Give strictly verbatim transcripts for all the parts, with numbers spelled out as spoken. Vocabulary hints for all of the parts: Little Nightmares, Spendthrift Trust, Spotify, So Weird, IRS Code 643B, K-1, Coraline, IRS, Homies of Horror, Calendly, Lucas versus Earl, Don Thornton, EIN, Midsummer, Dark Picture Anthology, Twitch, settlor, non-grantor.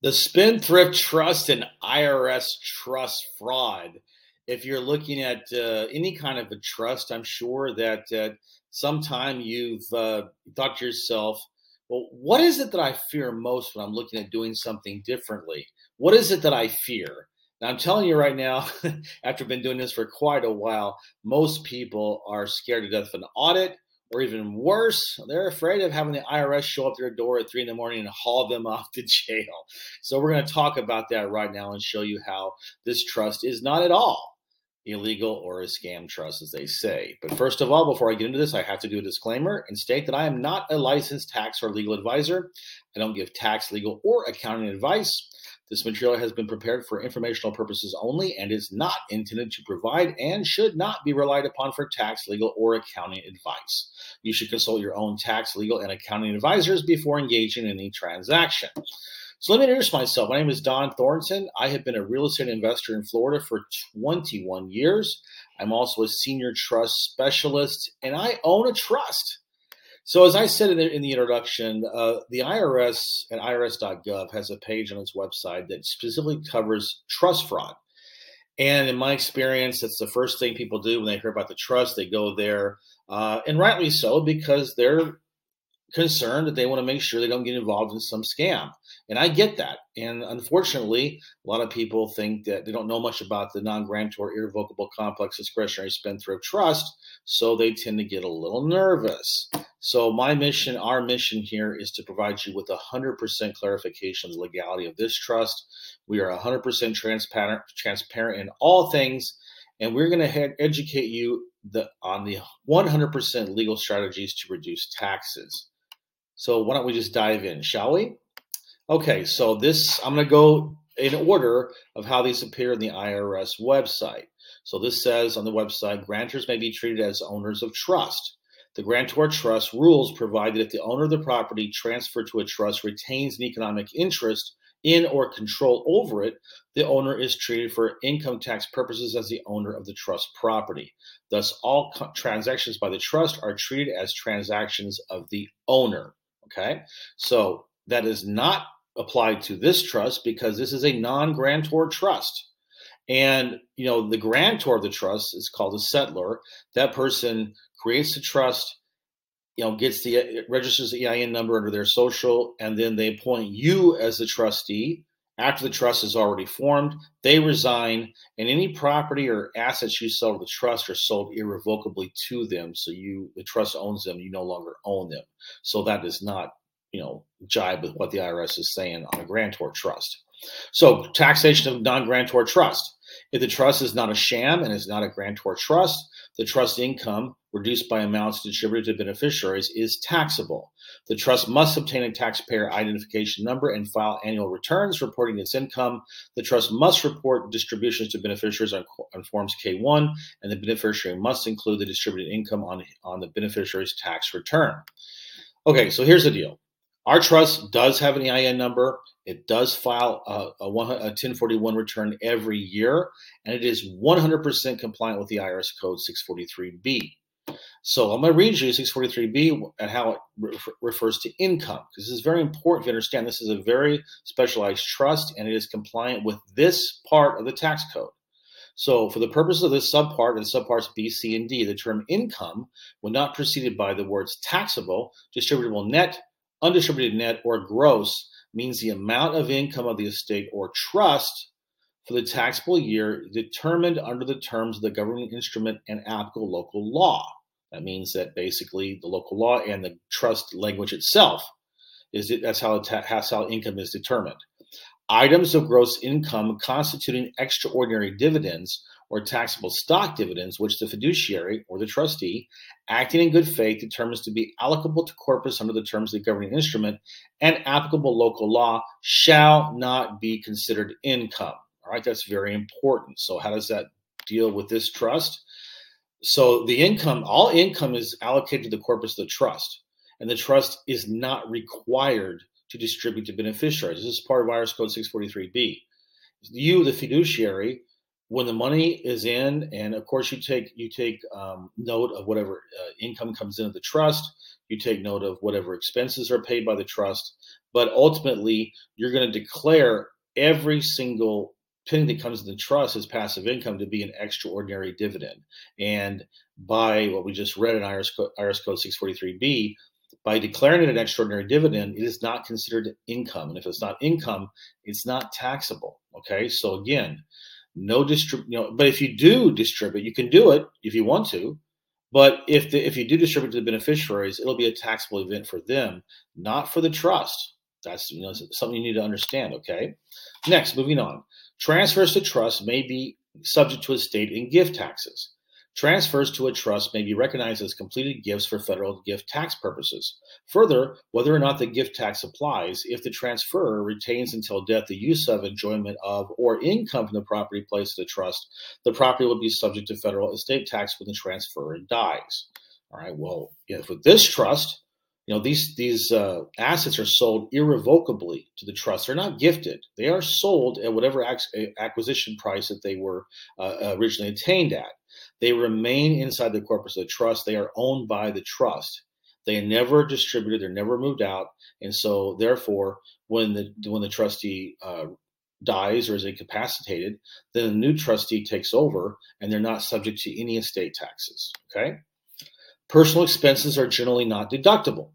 The Spendthrift Trust and I R S trust fraud. If you're looking at uh, any kind of a trust, I'm sure that uh, sometime you've uh, thought to yourself, well, what is it that I fear most when I'm looking at doing something differently? What is it that I fear? Now, I'm telling you right now, after I've been doing this for quite a while, most people are scared to death of an audit. Or even worse, they're afraid of having the I R S show up their door at three in the morning and haul them off to jail. So we're going to talk about that right now and show you how this trust is not at all illegal or a scam trust, as they say. But first of all, before I get into this, I have to do a disclaimer and state that I am not a licensed tax or legal advisor. I don't give tax, legal, or accounting advice. This material has been prepared for informational purposes only and is not intended to provide and should not be relied upon for tax, legal, or accounting advice. You should consult your own tax, legal, and accounting advisors before engaging in any transaction. So let me introduce myself. My name is Don Thornton. I have been a real estate investor in Florida for twenty-one years. I'm also a senior trust specialist, and I own a trust. So as I said in the, in the introduction, uh, the I R S at I R S dot gov has a page on its website that specifically covers trust fraud. And in my experience, that's the first thing people do when they hear about the trust. They go there, uh, and rightly so, because they're concerned that they want to make sure they don't get involved in some scam. And I get that. And unfortunately, a lot of people think that they don't know much about the non-grantor, irrevocable, complex, discretionary spendthrift trust, so they tend to get a little nervous. So my mission, our mission here is to provide you with one hundred percent clarification of the legality of this trust. We are one hundred percent transparent, transparent in all things, and we're going to educate you the, on the one hundred percent legal strategies to reduce taxes. So why don't we just dive in, shall we? Okay, so this, I'm going to go in order of how these appear in the I R S website. So this says on the website, grantors may be treated as owners of trust. The grantor trust rules provide that if the owner of the property transferred to a trust retains an economic interest in or control over it, the owner is treated for income tax purposes as the owner of the trust property. Thus, all co- transactions by the trust are treated as transactions of the owner. Okay, so that is not applied to this trust because this is a non-grantor trust. And, you know, the grantor of the trust is called a settlor. That person creates the trust, you know, gets the registers the E I N number under their social, and then they appoint you as the trustee. After the trust is already formed, they resign, and any property or assets you sell to the trust are sold irrevocably to them. So you, the trust owns them, you no longer own them. So that does not, you know, jibe with what the I R S is saying on a grantor trust. So taxation of non-grantor trust. If the trust is not a sham and is not a grantor trust, the trust income reduced by amounts distributed to beneficiaries is taxable. The trust must obtain a taxpayer identification number and file annual returns reporting its income. The trust must report distributions to beneficiaries on, on forms K one, and the beneficiary must include the distributed income on, on the beneficiary's tax return. Okay, so here's the deal. Our trust does have an E I N number. It does file a, a, one, a ten forty-one return every year, and it is one hundred percent compliant with the I R S Code six forty-three B. So I'm going to read you six forty-three B and how it re- refers to income. This is very important to understand. This is a very specialized trust, and it is compliant with this part of the tax code. So for the purpose of this subpart and subparts B, C, and D, the term income, when not preceded by the words taxable, distributable net, undistributed net, or gross, means the amount of income of the estate or trust for the taxable year determined under the terms of the governing instrument and applicable local law. That means that basically the local law and the trust language itself is that's how, ta- that's how income is determined. Items of gross income constituting extraordinary dividends or taxable stock dividends, which the fiduciary or the trustee, acting in good faith, determines to be allocable to corpus under the terms of the governing instrument and applicable local law, shall not be considered income. All right, that's very important. So how does that deal with this trust? So the income, all income is allocated to the corpus of the trust, and the trust is not required to distribute to beneficiaries. This is part of I R S Code six forty-three B. You, the fiduciary, when the money is in, and of course you take you take um, note of whatever uh, income comes into the trust, you take note of whatever expenses are paid by the trust, but ultimately you're going to declare every single penny that comes to the trust as passive income to be an extraordinary dividend. And by what we just read in I R S, I R S Code six forty-three B, by declaring it an extraordinary dividend, it is not considered income. And if it's not income, it's not taxable. Okay, so again, no distrib- you know, but if you do distribute, you can do it if you want to. But if the, if you do distribute to the beneficiaries, it'll be a taxable event for them, not for the trust. That's you know, something you need to understand, okay? Next, moving on. Transfers to trust may be subject to estate and gift taxes. Transfers to a trust may be recognized as completed gifts for federal gift tax purposes. Further, whether or not the gift tax applies, if the transferor retains until death the use of, enjoyment of, or income from the property placed in the trust, the property will be subject to federal estate tax when the transferor dies. All right, well, if with this trust, you know, these, these uh, assets are sold irrevocably to the trust. They're not gifted. They are sold at whatever ac- acquisition price that they were uh, originally attained at. They remain inside the corpus of the trust. They are owned by the trust. They are never distributed. They're never moved out. And so, therefore, when the when the trustee uh, dies or is incapacitated, then the new trustee takes over, and they're not subject to any estate taxes. Okay. Personal expenses are generally not deductible.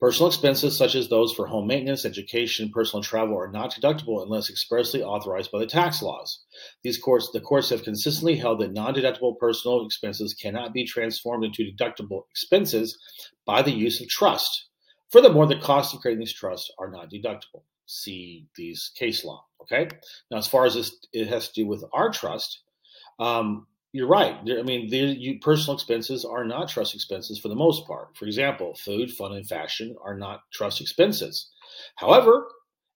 Personal expenses such as those for home maintenance, education, personal travel are not deductible unless expressly authorized by the tax laws. These courts, the courts have consistently held that non-deductible personal expenses cannot be transformed into deductible expenses by the use of trust. Furthermore, the costs of creating these trusts are not deductible. See these case law, okay? Now, as far as this, it has to do with our trust, um, you're right. I mean, the, you, personal expenses are not trust expenses for the most part. For example, food, fun, and fashion are not trust expenses. However,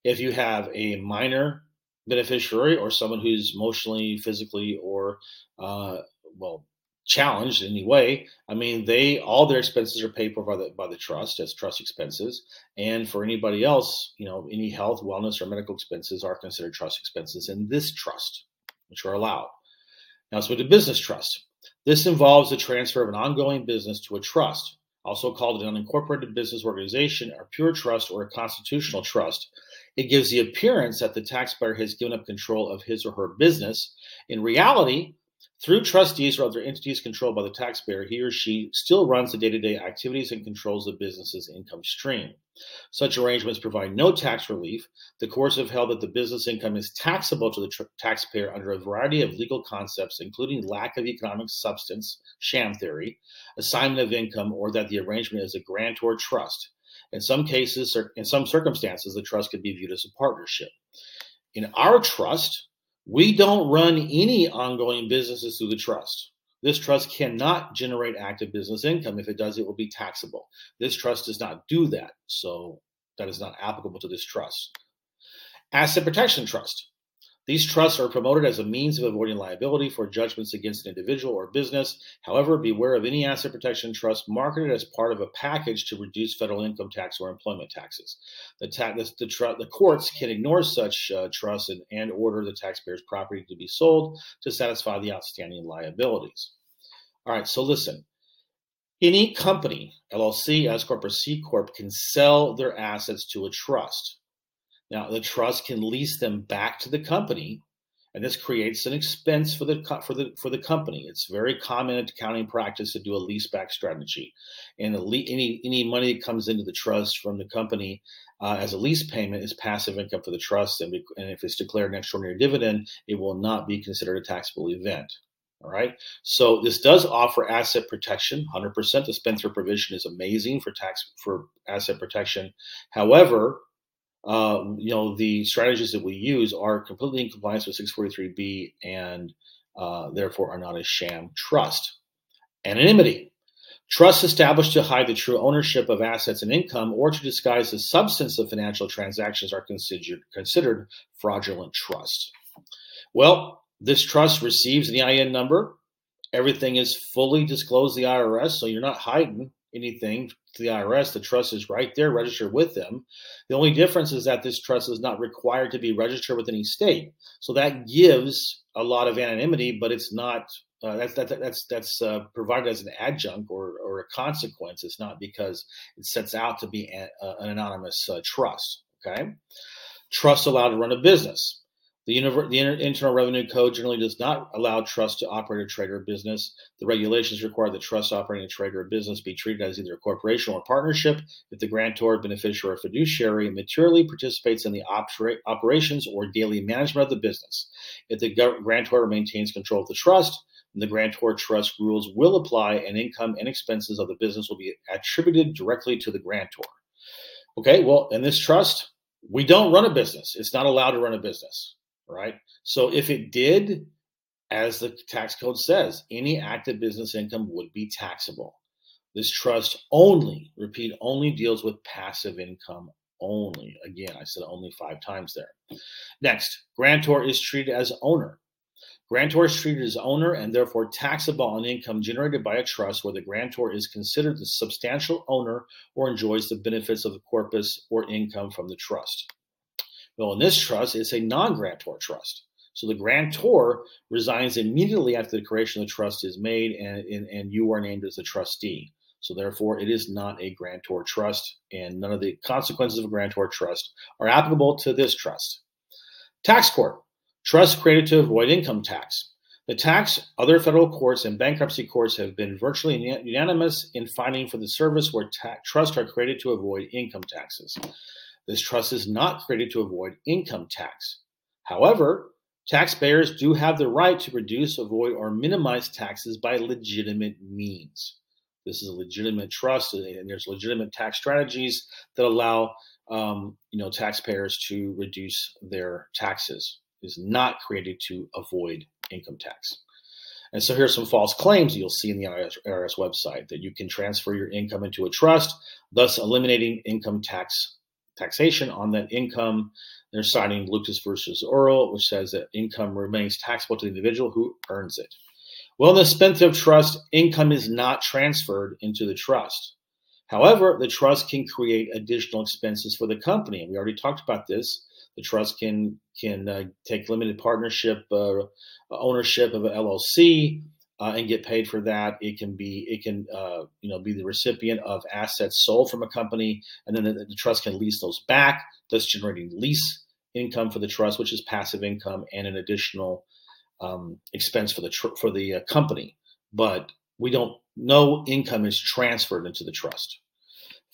if you have a minor beneficiary or someone who's emotionally, physically, or, uh, well, challenged in any way, I mean, they all their expenses are paid for by the, by the trust as trust expenses. And for anybody else, you know, any health, wellness, or medical expenses are considered trust expenses in this trust, which are allowed. Now, let's move to business trust. This involves the transfer of an ongoing business to a trust, also called an unincorporated business organization, or pure trust, or a constitutional trust. It gives the appearance that the taxpayer has given up control of his or her business. In reality, through trustees or other entities controlled by the taxpayer, he or she still runs the day-to-day activities and controls the business's income stream. Such arrangements provide no tax relief. The courts have held that the business income is taxable to the tr- taxpayer under a variety of legal concepts, including lack of economic substance, sham theory, assignment of income, or that the arrangement is a grantor trust. In some cases, in some circumstances, the trust could be viewed as a partnership. In our trust, we don't run any ongoing businesses through the trust. This trust cannot generate active business income. If it does, it will be taxable. This trust does not do that, so that is not applicable to this trust. Asset Protection Trust. These trusts are promoted as a means of avoiding liability for judgments against an individual or business. However, beware of any asset protection trust marketed as part of a package to reduce federal income tax or employment taxes. The, ta- the, the, tr- the courts can ignore such uh, trusts and, and order the taxpayer's property to be sold to satisfy the outstanding liabilities. All right, so listen. Any company, L L C, S Corp, or C Corp, can sell their assets to a trust. Now, the trust can lease them back to the company, and this creates an expense for the for the for the company. It's very common in accounting practice to do a lease back strategy, and le- any any money that comes into the trust from the company uh, as a lease payment is passive income for the trust, and, be, and if it's declared an extraordinary dividend, it will not be considered a taxable event. All right. So this does offer asset protection, one hundred percent. The Spendthrift provision is amazing for tax for asset protection. However, Uh, you know, the strategies that we use are completely in compliance with six forty-three B and uh, therefore are not a sham trust. Anonymity. Trusts established to hide the true ownership of assets and income or to disguise the substance of financial transactions are considered, considered fraudulent trusts. Well, this trust receives an E I N number. Everything is fully disclosed to the I R S, so you're not hiding anything to the I R S. The trust is right there registered with them. The only difference is that this trust is not required to be registered with any state. So that gives a lot of anonymity, but it's not uh, that's that, that's that's uh, provided as an adjunct or or a consequence. It's not because it sets out to be a, uh, an anonymous uh, trust. Okay, trusts allowed to run a business. The, univer- the inter- Internal Revenue Code generally does not allow trusts to operate a trade or business. The regulations require that trusts operating a trade or a business be treated as either a corporation or a partnership if the grantor, beneficiary, or fiduciary materially participates in the opera- operations or daily management of the business. If the go- grantor maintains control of the trust, then the grantor trust rules will apply, and income and expenses of the business will be attributed directly to the grantor. Okay, well, in this trust, we don't run a business. It's not allowed to run a business. Right. So if it did, as the tax code says, any active business income would be taxable. This trust only, repeat, only deals with passive income only. Again, I said only five times there. Next, grantor is treated as owner. Grantor is treated as owner and therefore taxable on income generated by a trust where the grantor is considered the substantial owner or enjoys the benefits of the corpus or income from the trust. Well, in this trust, it's a non-grantor trust. So the grantor resigns immediately after the creation of the trust is made, and, and, and you are named as the trustee. So therefore, it is not a grantor trust, and none of the consequences of a grantor trust are applicable to this trust. Tax court, trust created to avoid income tax. The tax, other federal courts, and bankruptcy courts have been virtually unanimous in finding for the service where ta- trusts are created to avoid income taxes. This trust is not created to avoid income tax. However, taxpayers do have the right to reduce, avoid, or minimize taxes by legitimate means. This is a legitimate trust, and there's legitimate tax strategies that allow um, you know, taxpayers to reduce their taxes. It is not created to avoid income tax. And so here's some false claims you'll see in the I R S website, that you can transfer your income into a trust, thus eliminating income tax taxation on that income. They're citing Lucas versus Earl, which says that income remains taxable to the individual who earns it. Well, in the Spendthrift Trust, income is not transferred into the trust. However, the trust can create additional expenses for the company. We already talked about this. The trust can can uh, take limited partnership uh, ownership of an L L C uh, and get paid for that. It can be it can uh, you know be the recipient of assets sold from a company, and then the, the trust can lease those back, thus generating lease income for the trust, which is passive income and an additional um, expense for the tr- for the uh, company. But we don't no income is transferred into the trust.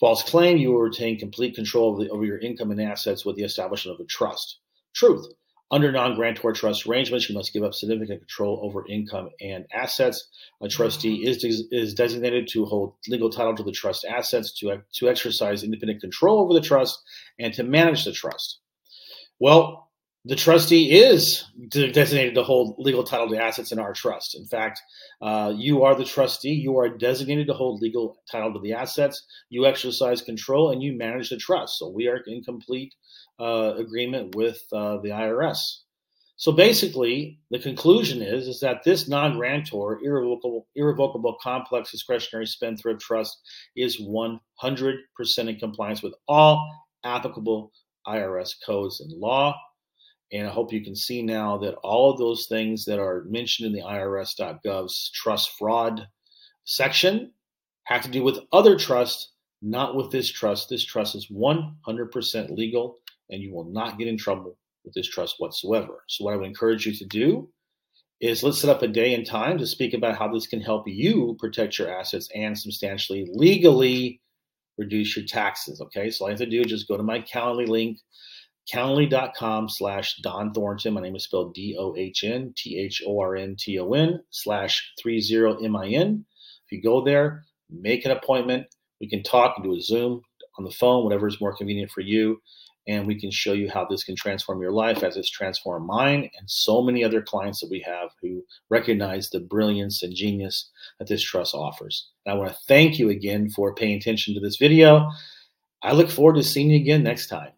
False claim, you will retain complete control of the, over your income and assets with the establishment of a trust. Truth, under non-grantor trust arrangements, you must give up significant control over income and assets. A trustee is is designated to hold legal title to the trust assets, to, to exercise independent control over the trust, and to manage the trust. Well, the trustee is designated to hold legal title to assets in our trust. In fact, uh, you are the trustee. You are designated to hold legal title to the assets. You exercise control and you manage the trust. So we are in complete uh, agreement with uh, the I R S. So basically, the conclusion is, is that this non-grantor, irrevocable, irrevocable, complex, discretionary spendthrift trust is one hundred percent in compliance with all applicable I R S codes and law. And I hope you can see now that all of those things that are mentioned in the I R S dot gov's trust fraud section have to do with other trusts, not with this trust. This trust is one hundred percent legal, and you will not get in trouble with this trust whatsoever. So what I would encourage you to do is let's set up a day and time to speak about how this can help you protect your assets and substantially legally reduce your taxes. Okay, so all you have to do is just go to my Calendly link, Calendly.com slash Don Thornton. My name is spelled D O H N T H O R N T O N slash three zero M I N. If you go there, make an appointment. We can talk and do a Zoom on the phone, whatever is more convenient for you. And we can show you how this can transform your life, as it's transformed mine and so many other clients that we have who recognize the brilliance and genius that this trust offers. And I want to thank you again for paying attention to this video. I look forward to seeing you again next time.